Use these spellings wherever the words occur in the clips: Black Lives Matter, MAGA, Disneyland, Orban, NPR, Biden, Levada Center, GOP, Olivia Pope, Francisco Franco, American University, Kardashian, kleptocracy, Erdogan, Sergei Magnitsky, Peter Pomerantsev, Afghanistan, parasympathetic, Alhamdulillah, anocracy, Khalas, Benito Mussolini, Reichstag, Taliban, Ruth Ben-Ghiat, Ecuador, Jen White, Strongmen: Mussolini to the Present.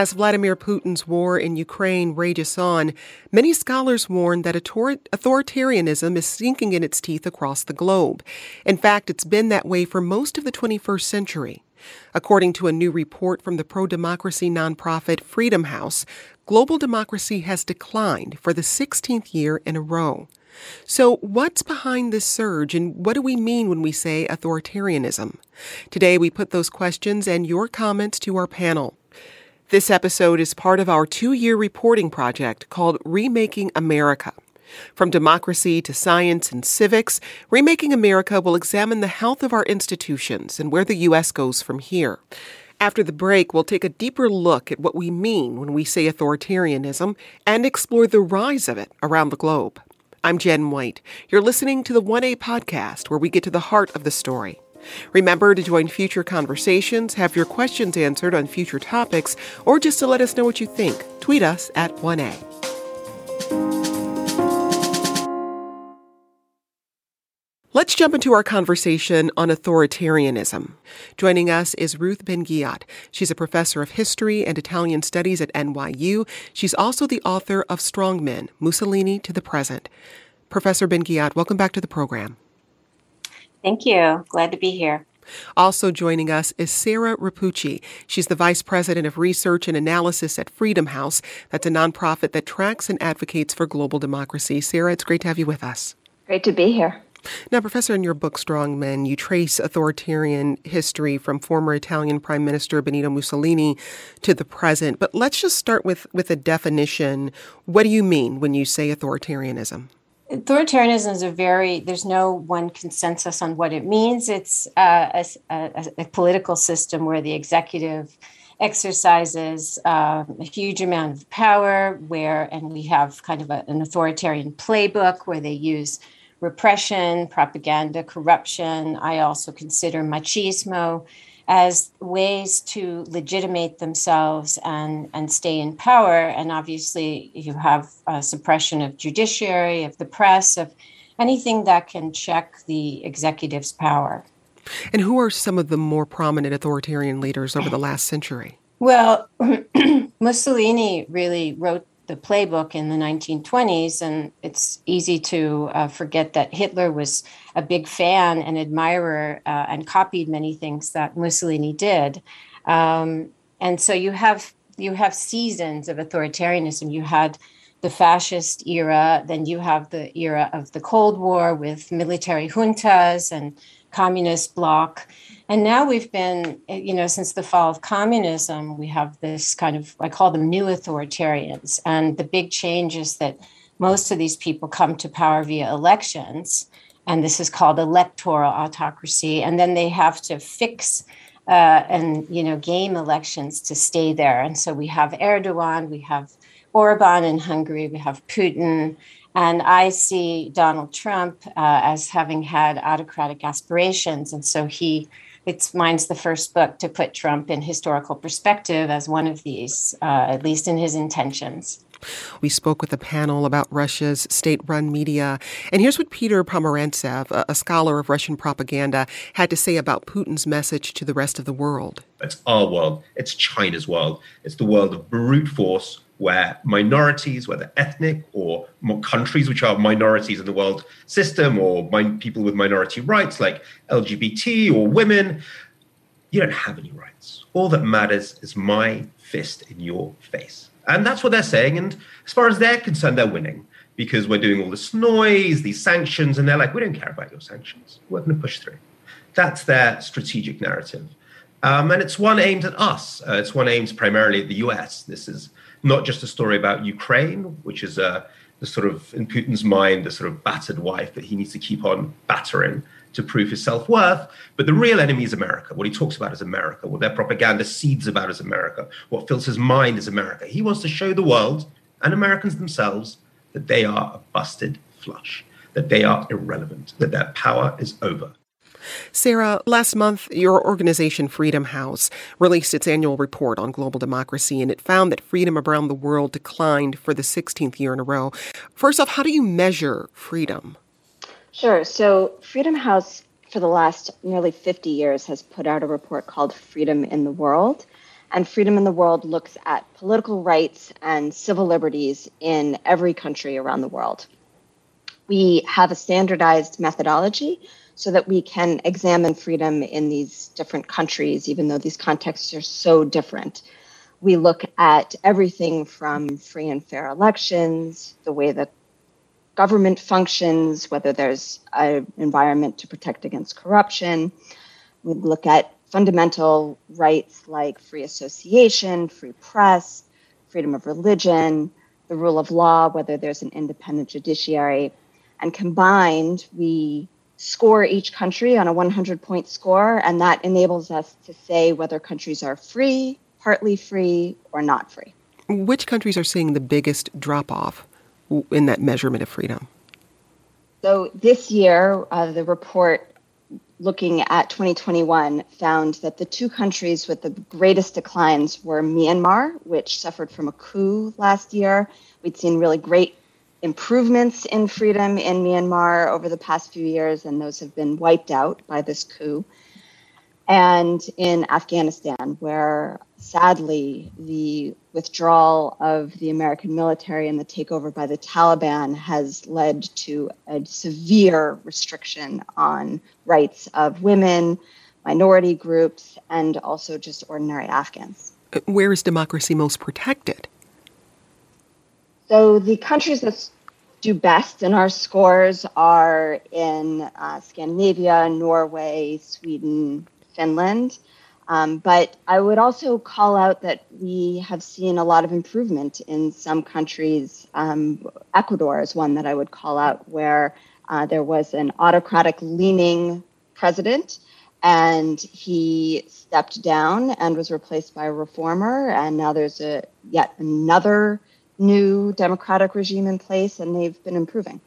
As Vladimir Putin's war in Ukraine rages on, many scholars warn that authoritarianism is sinking in its teeth across the globe. In fact, it's been that way for most of the 21st century. According to a new report from the pro-democracy nonprofit Freedom House, global democracy has declined for the 16th year in a row. So what's behind this surge, and what do we mean when we say authoritarianism? Today, we put those questions and your comments to our panel. This episode is part of our two-year reporting project called Remaking America. From democracy to science and civics, Remaking America will examine the health of our institutions and where the U.S. goes from here. After the break, we'll take a deeper look at what we mean when we say authoritarianism and explore the rise of it around the globe. I'm Jen White. You're listening to the 1A Podcast, where we get to the heart of the story. Remember to join future conversations, have your questions answered on future topics, or just to let us know what you think. Tweet us at 1A. Let's jump into our conversation on authoritarianism. Joining us is Ruth Ben-Ghiat. She's a professor of history and Italian studies at NYU. She's also the author of Strongmen: Mussolini to the Present. Professor Ben-Ghiat, welcome back to the program. Thank you. Glad to be here. Also joining us is Sarah Rapucci. She's the Vice President of Research and Analysis at Freedom House. That's a nonprofit that tracks and advocates for global democracy. Sarah, it's great to have you with us. Great to be here. Now, Professor, in your book, Strongmen, you trace authoritarian history from former Italian Prime Minister Benito Mussolini to the present. But let's just start with a definition. What do you mean when you say authoritarianism? Authoritarianism is there's no one consensus on what it means. It's a political system where the executive exercises a huge amount of power, and we have kind of an authoritarian playbook where they use repression, propaganda, corruption. I also consider machismo as ways to legitimate themselves and stay in power. And obviously, you have suppression of judiciary, of the press, of anything that can check the executive's power. And who are some of the more prominent authoritarian leaders over the last century? Well, Mussolini really wrote the playbook in the 1920s, and it's easy to forget that Hitler was a big fan and admirer and copied many things that Mussolini did. And so you have seasons of authoritarianism. You had the fascist era, then you have the era of the Cold War with military juntas and communist bloc. And now we've been, since the fall of communism, we have this kind of, I call them new authoritarians. And the big change is that most of these people come to power via elections. And this is called electoral autocracy. And then they have to fix and game elections to stay there. And so we have Erdogan, we have Orban in Hungary, we have Putin. And I see Donald Trump as having had autocratic aspirations. And so mine's the first book to put Trump in historical perspective as one of these, at least in his intentions. We spoke with a panel about Russia's state-run media. And here's what Peter Pomerantsev, a scholar of Russian propaganda, had to say about Putin's message to the rest of the world. It's our world. It's China's world. It's the world of brute force, where minorities, whether ethnic or countries which are minorities in the world system, or people with minority rights like LGBT or women, you don't have any rights. All that matters is my fist in your face. And that's what they're saying. And as far as they're concerned, they're winning because we're doing all this noise, these sanctions, and they're like, we don't care about your sanctions. We're going to push through. That's their strategic narrative. And it's one aimed at us. It's one aimed primarily at the US. This is not just a story about Ukraine, which is the sort of, in Putin's mind, the sort of battered wife that he needs to keep on battering to prove his self-worth. But the real enemy is America. What he talks about is America. What their propaganda seeds about is America. What fills his mind is America. He wants to show the world and Americans themselves that they are a busted flush, that they are irrelevant, that their power is over. Sarah, last month, your organization Freedom House released its annual report on global democracy, and it found that freedom around the world declined for the 16th year in a row. First off, how do you measure freedom? Sure. So Freedom House, for the last nearly 50 years, has put out a report called Freedom in the World. And Freedom in the World looks at political rights and civil liberties in every country around the world. We have a standardized methodology so that we can examine freedom in these different countries, even though these contexts are so different. We look at everything from free and fair elections, the way that government functions, whether there's an environment to protect against corruption. We look at fundamental rights like free association, free press, freedom of religion, the rule of law, whether there's an independent judiciary. And combined, we score each country on a 100-point score, and that enables us to say whether countries are free, partly free, or not free. Which countries are seeing the biggest drop-off in that measurement of freedom? So this year, the report looking at 2021 found that the two countries with the greatest declines were Myanmar, which suffered from a coup last year. We'd seen really great improvements in freedom in Myanmar over the past few years, and those have been wiped out by this coup. And in Afghanistan, where sadly the withdrawal of the American military and the takeover by the Taliban has led to a severe restriction on rights of women, minority groups, and also just ordinary Afghans. Where is democracy most protected? So the countries that do best in our scores are in Scandinavia, Norway, Sweden, Finland. But I would also call out that we have seen a lot of improvement in some countries. Ecuador is one that I would call out, where there was an autocratic-leaning president, and he stepped down and was replaced by a reformer. And now there's yet another new democratic regime in place, and they've been improving.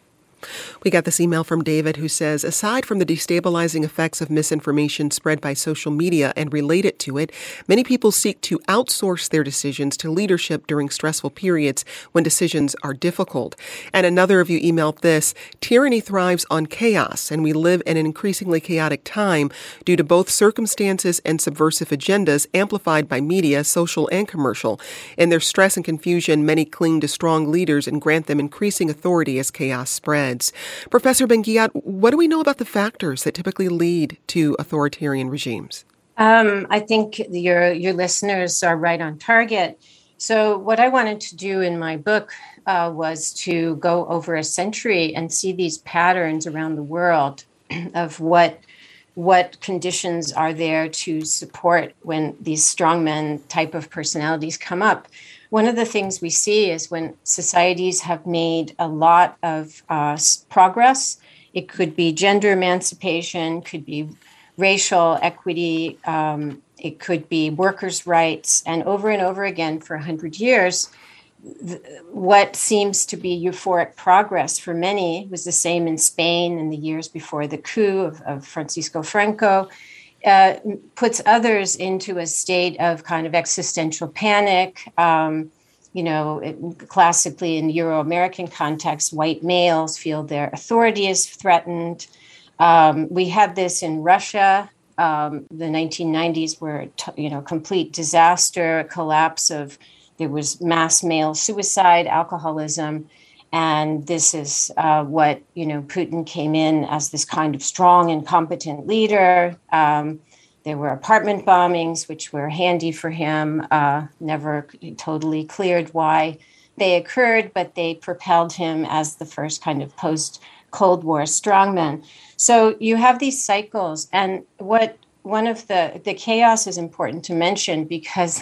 We got this email from David who says, aside from the destabilizing effects of misinformation spread by social media and related to it, many people seek to outsource their decisions to leadership during stressful periods when decisions are difficult. And another of you emailed this, tyranny thrives on chaos, and we live in an increasingly chaotic time due to both circumstances and subversive agendas amplified by media, social and commercial. In their stress and confusion, many cling to strong leaders and grant them increasing authority as chaos spreads. Professor Ben-Ghiat, what do we know about the factors that typically lead to authoritarian regimes? I think your listeners are right on target. So what I wanted to do in my book was to go over a century and see these patterns around the world of what conditions are there to support when these strongman type of personalities come up. One of the things we see is when societies have made a lot of progress, it could be gender emancipation, could be racial equity, it could be workers' rights, and over again for 100 years, what seems to be euphoric progress for many was the same in Spain in the years before the coup of Francisco Franco, puts others into a state of kind of existential panic. Classically in Euro-American context, white males feel their authority is threatened. We had this in Russia. The 1990s were, complete disaster, collapse of, there was mass male suicide, alcoholism. And this is what Putin came in as this kind of strong and competent leader. There were apartment bombings, which were handy for him, never totally cleared why they occurred, but they propelled him as the first kind of post-Cold War strongman. So you have these cycles. And one of the chaos is important to mention because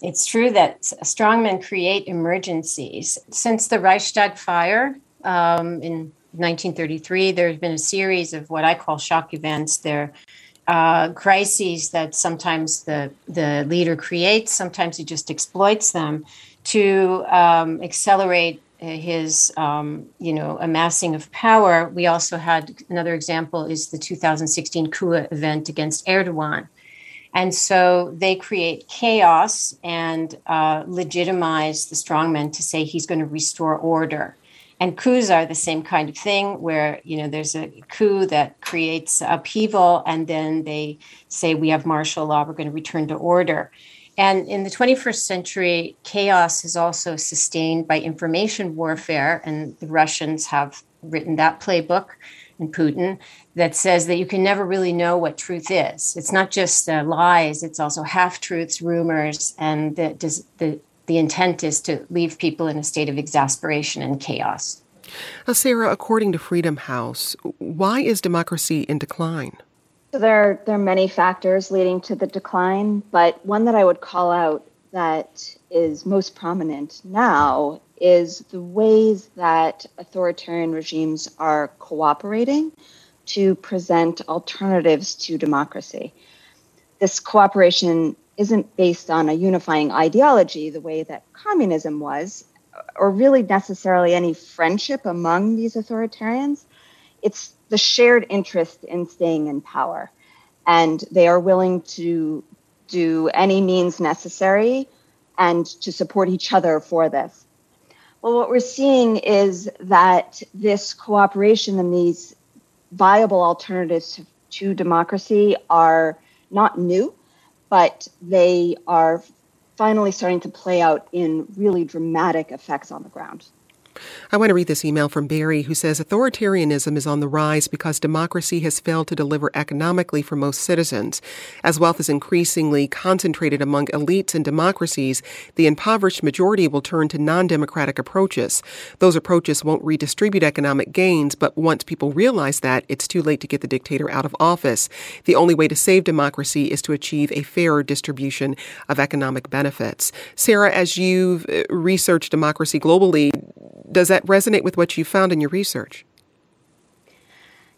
it's true that strongmen create emergencies. Since the Reichstag fire in 1933, there has been a series of what I call shock events. They're crises that sometimes the leader creates, sometimes he just exploits them to accelerate his, amassing of power. We also had another example is the 2016 coup event against Erdogan. And so they create chaos and legitimize the strongman to say he's going to restore order. And coups are the same kind of thing where, there's a coup that creates upheaval and then they say we have martial law, we're going to return to order. And in the 21st century, chaos is also sustained by information warfare. And the Russians have written that playbook, and Putin, that says that you can never really know what truth is. It's not just lies, it's also half-truths, rumors, and the intent is to leave people in a state of exasperation and chaos. Sarah, according to Freedom House, why is democracy in decline? So there are many factors leading to the decline, but one that I would call out that is most prominent now is the ways that authoritarian regimes are cooperating to present alternatives to democracy. This cooperation isn't based on a unifying ideology the way that communism was, or really necessarily any friendship among these authoritarians. It's the shared interest in staying in power, and they are willing to do any means necessary and to support each other for this. Well, what we're seeing is that this cooperation and these viable alternatives to democracy are not new, but they are finally starting to play out in really dramatic effects on the ground. I want to read this email from Barry, who says, authoritarianism is on the rise because democracy has failed to deliver economically for most citizens. As wealth is increasingly concentrated among elites and democracies, the impoverished majority will turn to non-democratic approaches. Those approaches won't redistribute economic gains, but once people realize that, it's too late to get the dictator out of office. The only way to save democracy is to achieve a fairer distribution of economic benefits. Sarah, as you've researched democracy globally, does that resonate with what you found in your research?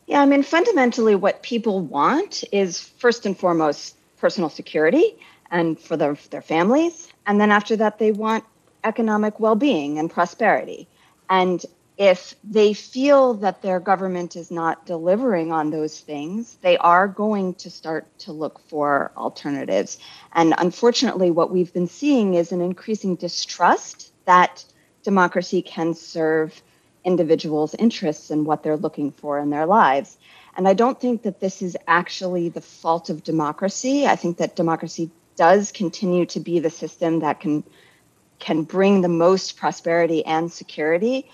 Yeah, I mean, fundamentally what people want is first and foremost personal security and for their families. And then after that, they want economic well-being and prosperity. And if they feel that their government is not delivering on those things, they are going to start to look for alternatives. And unfortunately, what we've been seeing is an increasing distrust that democracy can serve individuals' interests and what they're looking for in their lives. And I don't think that this is actually the fault of democracy. I think that democracy does continue to be the system that can bring the most prosperity and security.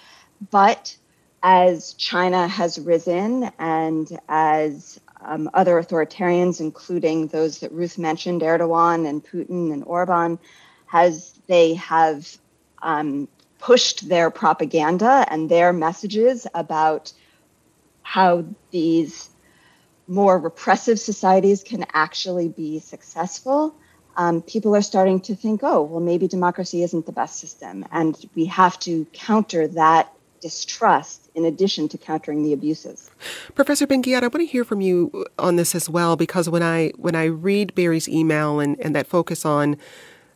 But as China has risen and as other authoritarians, including those that Ruth mentioned, Erdogan and Putin and Orban, pushed their propaganda and their messages about how these more repressive societies can actually be successful, people are starting to think, oh, well, maybe democracy isn't the best system. And we have to counter that distrust in addition to countering the abuses. Professor Ben-Ghiat, I want to hear from you on this as well, because when I read Barry's email and that focus on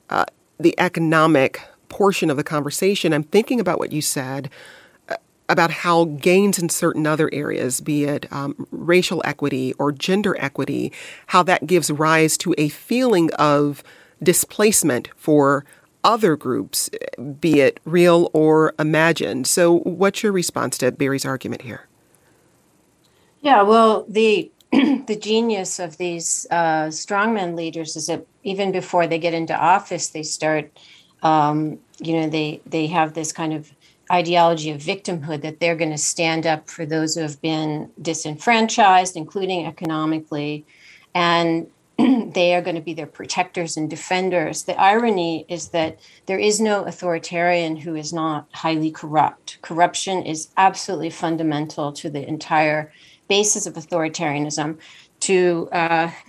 the economic portion of the conversation, I'm thinking about what you said about how gains in certain other areas, be it racial equity or gender equity, how that gives rise to a feeling of displacement for other groups, be it real or imagined. So what's your response to Barry's argument here? Yeah, well, the genius of these strongman leaders is that even before they get into office, they start they have this kind of ideology of victimhood that they're going to stand up for those who have been disenfranchised, including economically, and they are going to be their protectors and defenders. The irony is that there is no authoritarian who is not highly corrupt. Corruption is absolutely fundamental to the entire basis of authoritarianism. To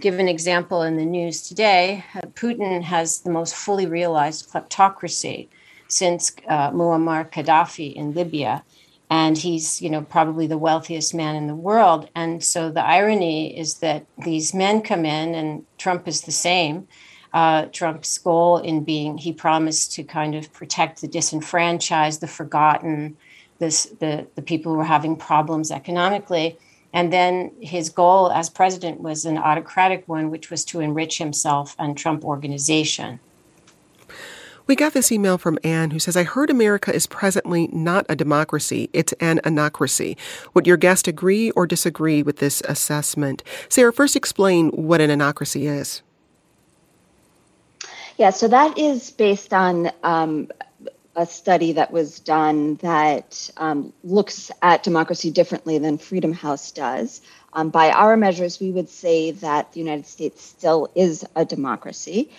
give an example in the news today, Putin has the most fully realized kleptocracy since Muammar Gaddafi in Libya. And he's, probably the wealthiest man in the world. And so the irony is that these men come in, and Trump is the same. Trump's goal in being, he promised to kind of protect the disenfranchised, the forgotten, the people who are having problems economically. And then his goal as president was an autocratic one, which was to enrich himself and Trump Organization. We got this email from Anne, who says, I heard America is presently not a democracy. It's an anocracy. Would your guest agree or disagree with this assessment? Sarah, first explain what an anocracy is. Yeah, so that is based on a study that was done that looks at democracy differently than Freedom House does. By our measures, we would say that the United States still is a democracy,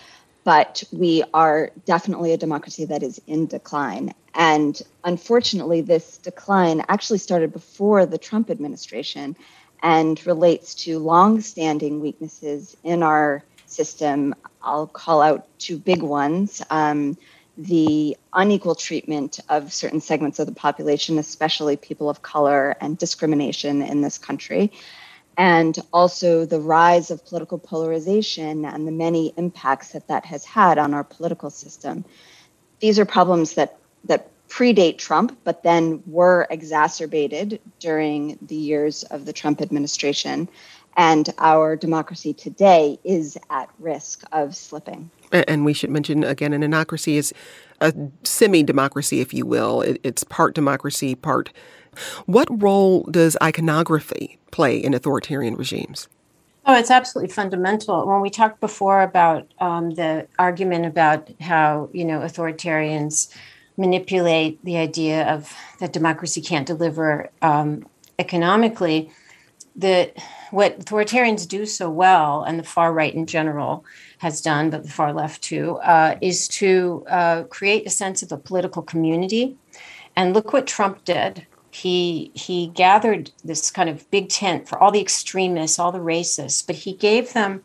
but we are definitely a democracy that is in decline. And unfortunately, this decline actually started before the Trump administration and relates to longstanding weaknesses in our system. I'll call out two big ones, the unequal treatment of certain segments of the population, especially people of color, and discrimination in this country, and also the rise of political polarization and the many impacts that that has had on our political system. These are problems that predate Trump, but then were exacerbated during the years of the Trump administration. And our democracy today is at risk of slipping. And we should mention, again, an anocracy is a semi-democracy, if you will. It's part democracy, part. What role does iconography play in authoritarian regimes? Oh, it's absolutely fundamental. When we talked before about the argument about how, authoritarians manipulate the idea of that democracy can't deliver economically, what authoritarians do so well, and the far right in general has done, but the far left too, is to create a sense of a political community. And look what Trump did. He gathered this kind of big tent for all the extremists, all the racists, but he gave them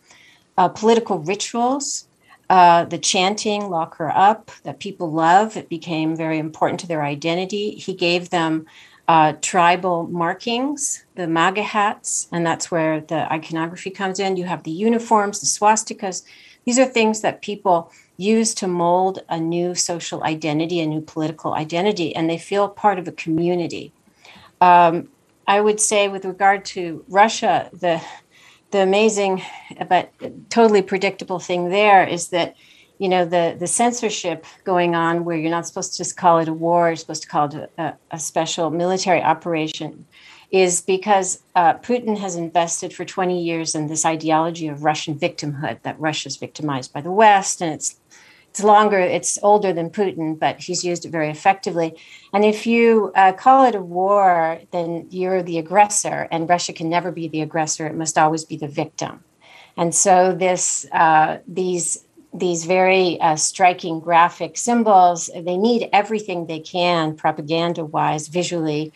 political rituals, the chanting, lock her up, that people love. It became very important to their identity. He gave them tribal markings, the MAGA hats, and that's where the iconography comes in. You have the uniforms, the swastikas. These are things that people use to mold a new social identity, a new political identity, and they feel part of a community. I would say with regard to Russia, the amazing but totally predictable thing there is that the censorship going on where you're not supposed to just call it a war, you're supposed to call it a special military operation, is because Putin has invested for 20 years in this ideology of Russian victimhood, that Russia's victimized by the West, and it's older than Putin, but he's used it very effectively. And if you call it a war, then you're the aggressor, and Russia can never be the aggressor. It must always be the victim. And so these very striking graphic symbols, they need everything they can propaganda-wise, visually,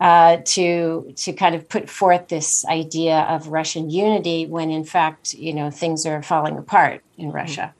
to kind of put forth this idea of Russian unity when, in fact, things are falling apart in Russia.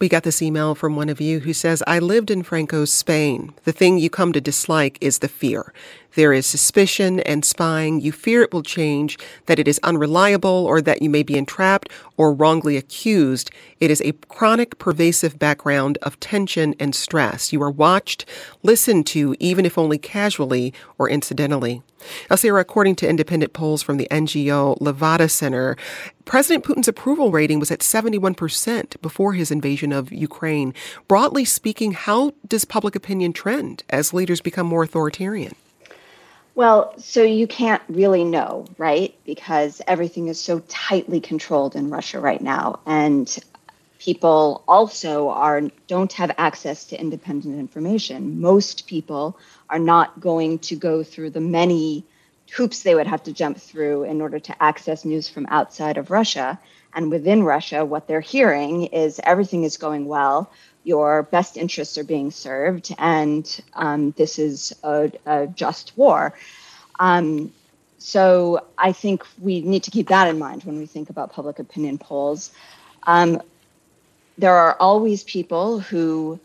We got this email from one of you who says, I lived in Franco's Spain. The thing you come to dislike is the fear. There is suspicion and spying. You fear it will change, that it is unreliable, or that you may be entrapped or wrongly accused. It is a chronic, pervasive background of tension and stress. You are watched, listened to, even if only casually or incidentally. Now, Sarah, according to independent polls from the NGO Levada Center, President Putin's approval rating was at 71% before his invasion of Ukraine. Broadly speaking, how does public opinion trend as leaders become more authoritarian? Well, so you can't really know, right? Because everything is so tightly controlled in Russia right now. And people also don't have access to independent information. Most people are not going to go through the many hoops they would have to jump through in order to access news from outside of Russia. And within Russia, what they're hearing is everything is going well. Your best interests are being served, and this is a just war. So I think we need to keep that in mind when we think about public opinion polls. There are always people who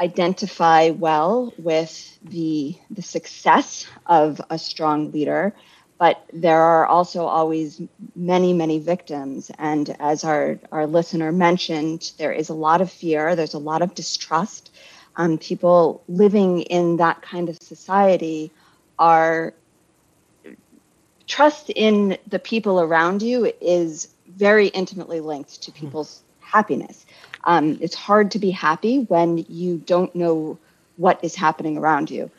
identify well with the success of a strong leader, but there are also always many, many victims. And as our listener mentioned, there is a lot of fear. There's a lot of distrust. People living in that kind of society trust in the people around you is very intimately linked to people's happiness. It's hard to be happy when you don't know what is happening around you.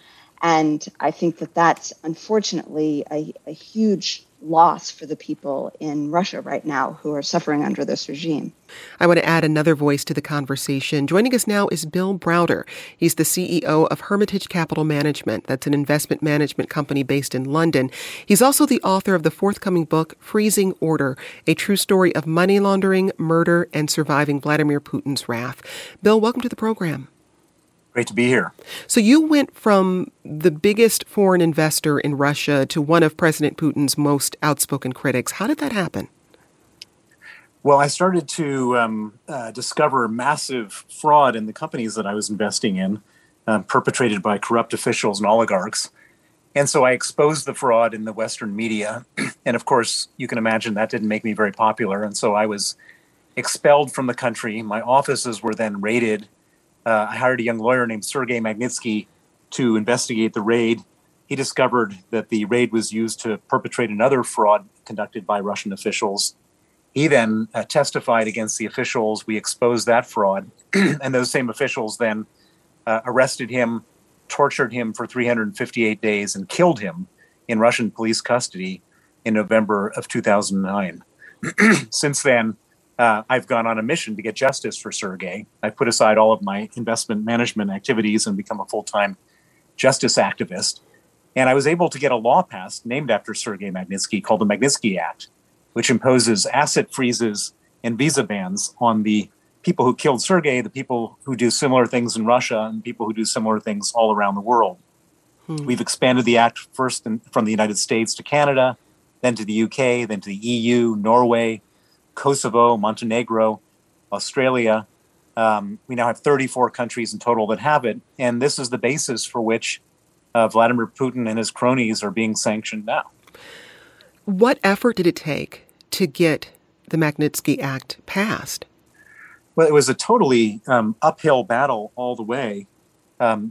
And I think that's unfortunately a huge loss for the people in Russia right now who are suffering under this regime. I want to add another voice to the conversation. Joining us now is Bill Browder. He's the CEO of Hermitage Capital Management. That's an investment management company based in London. He's also the author of the forthcoming book, Freezing Order, a true story of money laundering, murder, and surviving Vladimir Putin's wrath. Bill, welcome to the program. Great to be here. So you went from the biggest foreign investor in Russia to one of President Putin's most outspoken critics. How did that happen? Well, I started to discover massive fraud in the companies that I was investing in, perpetrated by corrupt officials and oligarchs. And so I exposed the fraud in the Western media. And of course, you can imagine that didn't make me very popular. And so I was expelled from the country. My offices were then raided. I hired a young lawyer named Sergei Magnitsky to investigate the raid. He discovered that the raid was used to perpetrate another fraud conducted by Russian officials. He then testified against the officials. We exposed that fraud. And those same officials then arrested him, tortured him for 358 days, and killed him in Russian police custody in November of 2009. Since then, I've gone on a mission to get justice for Sergei. I put aside all of my investment management activities and become a full-time justice activist. And I was able to get a law passed named after Sergei Magnitsky called the Magnitsky Act, which imposes asset freezes and visa bans on the people who killed Sergei, the people who do similar things in Russia, and people who do similar things all around the world. We've expanded the act first from the United States to Canada, then to the UK, then to the EU, Norway, Kosovo, Montenegro, Australia. We now have 34 countries in total that have it. And this is the basis for which Vladimir Putin and his cronies are being sanctioned now. What effort did it take to get the Magnitsky Act passed? Well, it was a totally uphill battle all the way.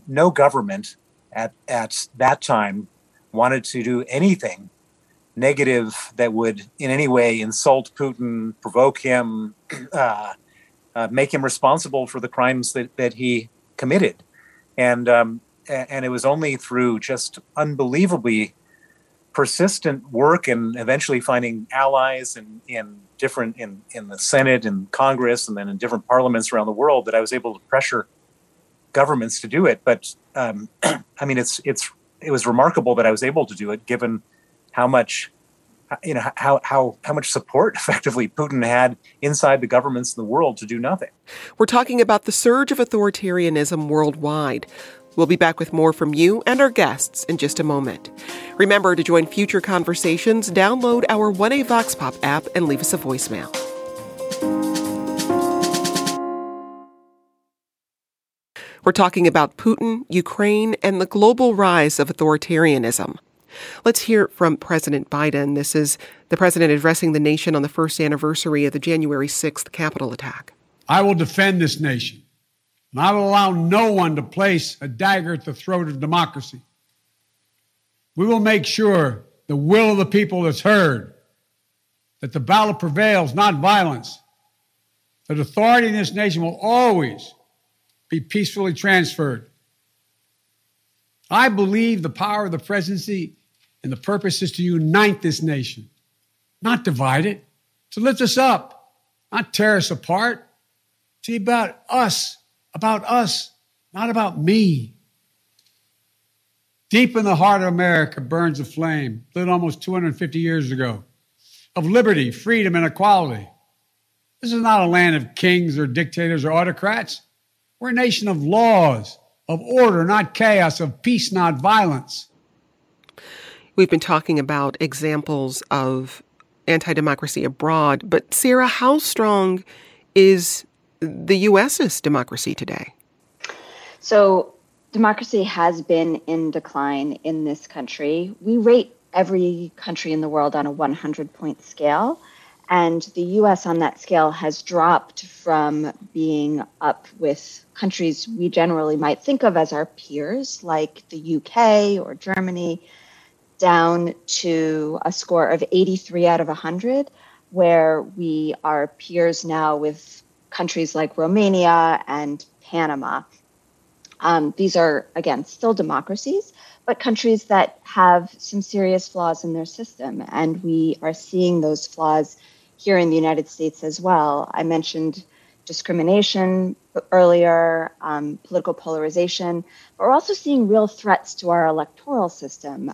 No government at that time wanted to do anything negative that would in any way insult Putin, provoke him, make him responsible for the crimes that he committed. And it was only through just unbelievably persistent work and eventually finding allies in the Senate and Congress and then in different parliaments around the world that I was able to pressure governments to do it. But I mean, it was remarkable that I was able to do it, given how much how much support effectively Putin had inside the governments of the world to do nothing. We're talking about the surge of authoritarianism worldwide. We'll be back with more from you and our guests in just a moment. Remember to join future conversations, download our 1A Vox Pop app, and leave us a voicemail. We're talking about Putin, Ukraine, and the global rise of authoritarianism. Let's hear from President Biden. This is the president addressing the nation on the first anniversary of the January 6th Capitol attack. I will defend this nation. And I will allow no one to place a dagger at the throat of democracy. We will make sure the will of the people is heard, that the ballot prevails, not violence, that authority in this nation will always be peacefully transferred. I believe the power of the presidency and the purpose is to unite this nation, not divide it, to lift us up, not tear us apart. See, about us, not about me. Deep in the heart of America burns a flame, lit almost 250 years ago, of liberty, freedom, and equality. This is not a land of kings or dictators or autocrats. We're a nation of laws, of order, not chaos, of peace, not violence. We've been talking about examples of anti-democracy abroad, but Sarah, how strong is the U.S.'s democracy today? So democracy has been in decline in this country. We rate every country in the world on a 100-point scale, and the U.S. on that scale has dropped from being up with countries we generally might think of as our peers, like the U.K. or Germany, down to a score of 83 out of 100, where we are peers now with countries like Romania and Panama. These are, again, still democracies, but countries that have some serious flaws in their system. And we are seeing those flaws here in the United States as well. I mentioned discrimination earlier, political polarization, but we're also seeing real threats to our electoral system,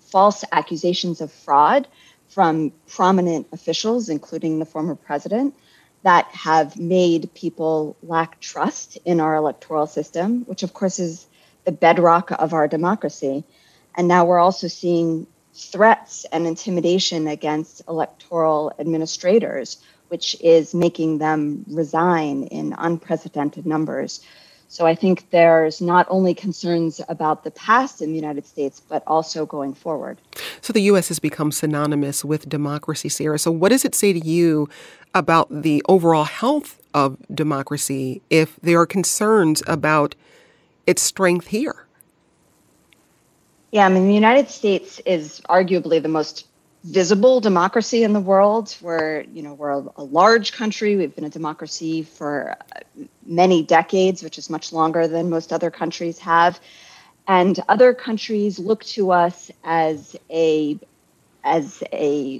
false accusations of fraud from prominent officials, including the former president, that have made people lack trust in our electoral system, which of course is the bedrock of our democracy. And now we're also seeing threats and intimidation against electoral administrators, which is making them resign in unprecedented numbers. So I think there's not only concerns about the past in the United States, but also going forward. So the U.S. has become synonymous with democracy, Sarah. So what does it say to you about the overall health of democracy if there are concerns about its strength here? Yeah, I mean, the United States is arguably the most visible democracy in the world. We're a large country. We've been a democracy for many decades, which is much longer than most other countries have. And other countries look to us as a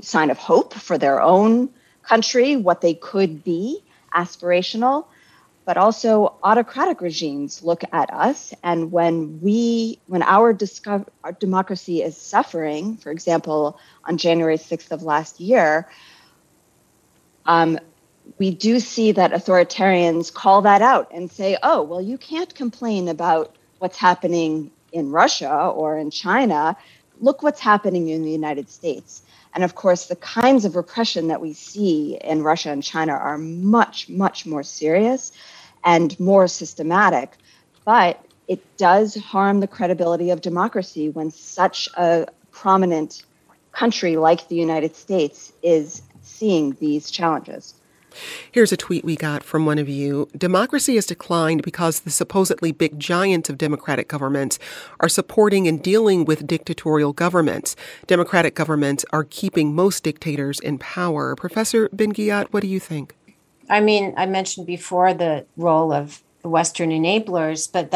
sign of hope for their own country, what they could be, aspirational. But also autocratic regimes look at us, and when our democracy is suffering, for example, on January 6th of last year, we do see that authoritarians call that out and say, oh, well, you can't complain about what's happening in Russia or in China. Look what's happening in the United States. And of course, the kinds of repression that we see in Russia and China are much, much more serious and more systematic. But it does harm the credibility of democracy when such a prominent country like the United States is seeing these challenges. Here's a tweet we got from one of you. Democracy has declined because the supposedly big giants of democratic governments are supporting and dealing with dictatorial governments. Democratic governments are keeping most dictators in power. Professor Ben-Ghiat, what do you think? I mean, I mentioned before the role of the Western enablers, but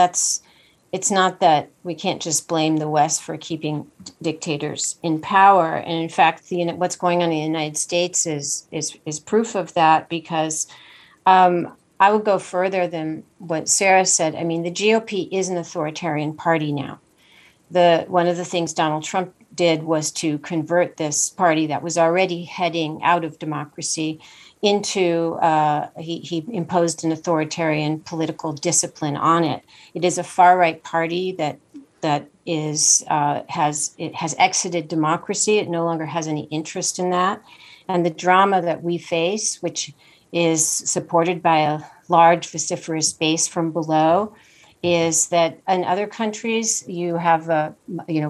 it's not that we can't just blame the West for keeping dictators in power. And in fact, what's going on in the United States is proof of that, because I would go further than what Sarah said. I mean, the GOP is an authoritarian party now. One of the things Donald Trump did was to convert this party that was already heading out of democracy into, he imposed an authoritarian political discipline on it. It is a far-right party that has exited democracy. It no longer has any interest in that. And the drama that we face, which is supported by a large vociferous base from below, is that in other countries you have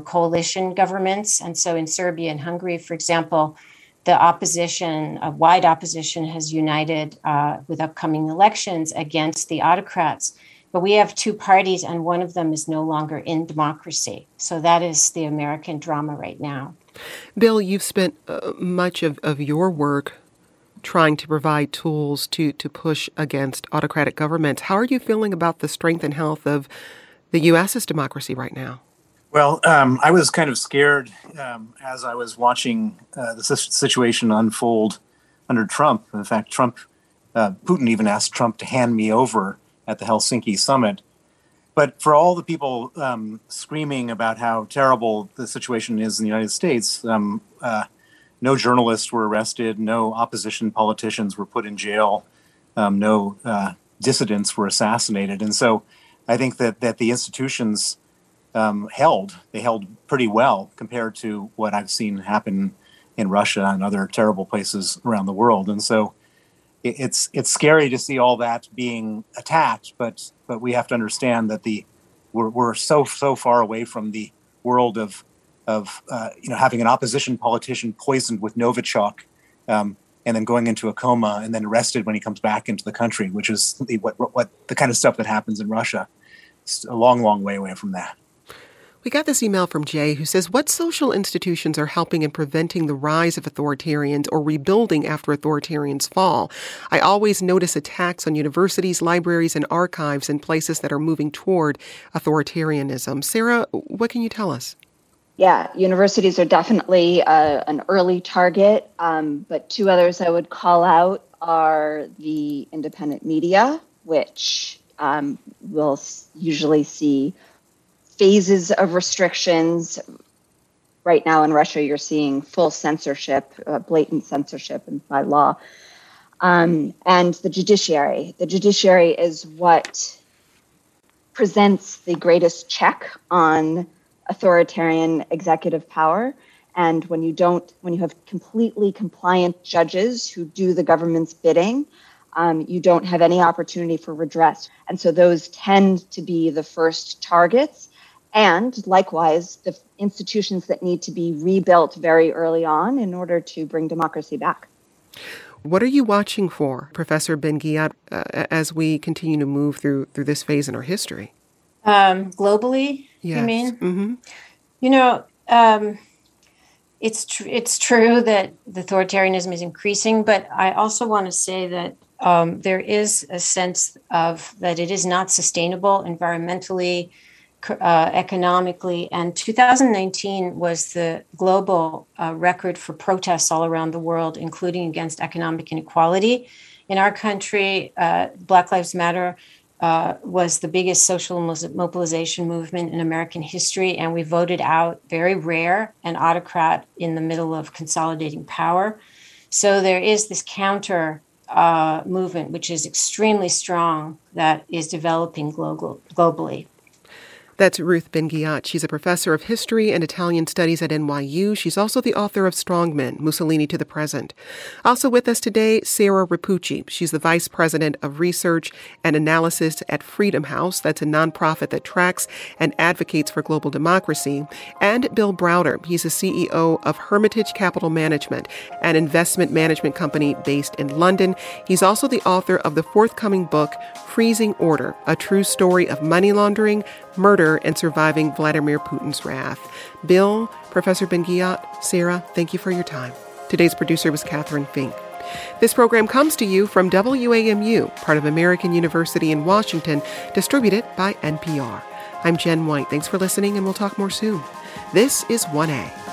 coalition governments. And so in Serbia and Hungary, for example, the opposition, a wide opposition, has united with upcoming elections against the autocrats. But we have two parties, and one of them is no longer in democracy. So that is the American drama right now. Bill, you've spent much of your work trying to provide tools to push against autocratic governments. How are you feeling about the strength and health of the U.S.'s democracy right now? Well, I was kind of scared as I was watching the situation unfold under Trump. In fact, Putin even asked Trump to hand me over at the Helsinki summit. But for all the people screaming about how terrible the situation is in the United States, no journalists were arrested, no opposition politicians were put in jail, no dissidents were assassinated. And so I think that the institutions held pretty well compared to what I've seen happen in Russia and other terrible places around the world. And so it's scary to see all that being attacked, but we have to understand that we're so far away from the world of having an opposition politician poisoned with Novichok and then going into a coma and then arrested when he comes back into the country, which is what the kind of stuff that happens in Russia. It's a long, long way away from that. We got this email from Jay who says, what social institutions are helping in preventing the rise of authoritarians or rebuilding after authoritarians fall? I always notice attacks on universities, libraries, and archives in places that are moving toward authoritarianism. Sarah, what can you tell us? Yeah, universities are definitely an early target, but two others I would call out are the independent media, which will usually see phases of restrictions. Right now in Russia, you're seeing full censorship, blatant censorship by law. And the judiciary. The judiciary is what presents the greatest check on authoritarian executive power. And when you have completely compliant judges who do the government's bidding, you don't have any opportunity for redress. And so those tend to be the first targets. And likewise, the institutions that need to be rebuilt very early on in order to bring democracy back. What are you watching for, Professor Ben-Ghiat, as we continue to move through this phase in our history? Globally, yes. You mean? Mm-hmm. You know, it's true that the authoritarianism is increasing, but I also want to say that there is a sense of that it is not sustainable environmentally, economically, and 2019 was the global record for protests all around the world, including against economic inequality. In our country, Black Lives Matter was the biggest social mobilization movement in American history, and we voted out very rare an autocrat in the middle of consolidating power. So there is this counter movement, which is extremely strong, that is developing globally. That's Ruth Ben-Ghiat. She's a professor of history and Italian studies at NYU. She's also the author of Strongmen: Mussolini to the Present. Also with us today, Sarah Rapucci. She's the vice president of research and analysis at Freedom House. That's a nonprofit that tracks and advocates for global democracy. And Bill Browder. He's the CEO of Hermitage Capital Management, an investment management company based in London. He's also the author of the forthcoming book, Freezing Order, a true story of money laundering, murder, and surviving Vladimir Putin's wrath. Bill, Professor Ben-Ghiat, Sarah, thank you for your time. Today's producer was Catherine Fink. This program comes to you from WAMU, part of American University in Washington, distributed by NPR. I'm Jen White. Thanks for listening, and we'll talk more soon. This is 1A.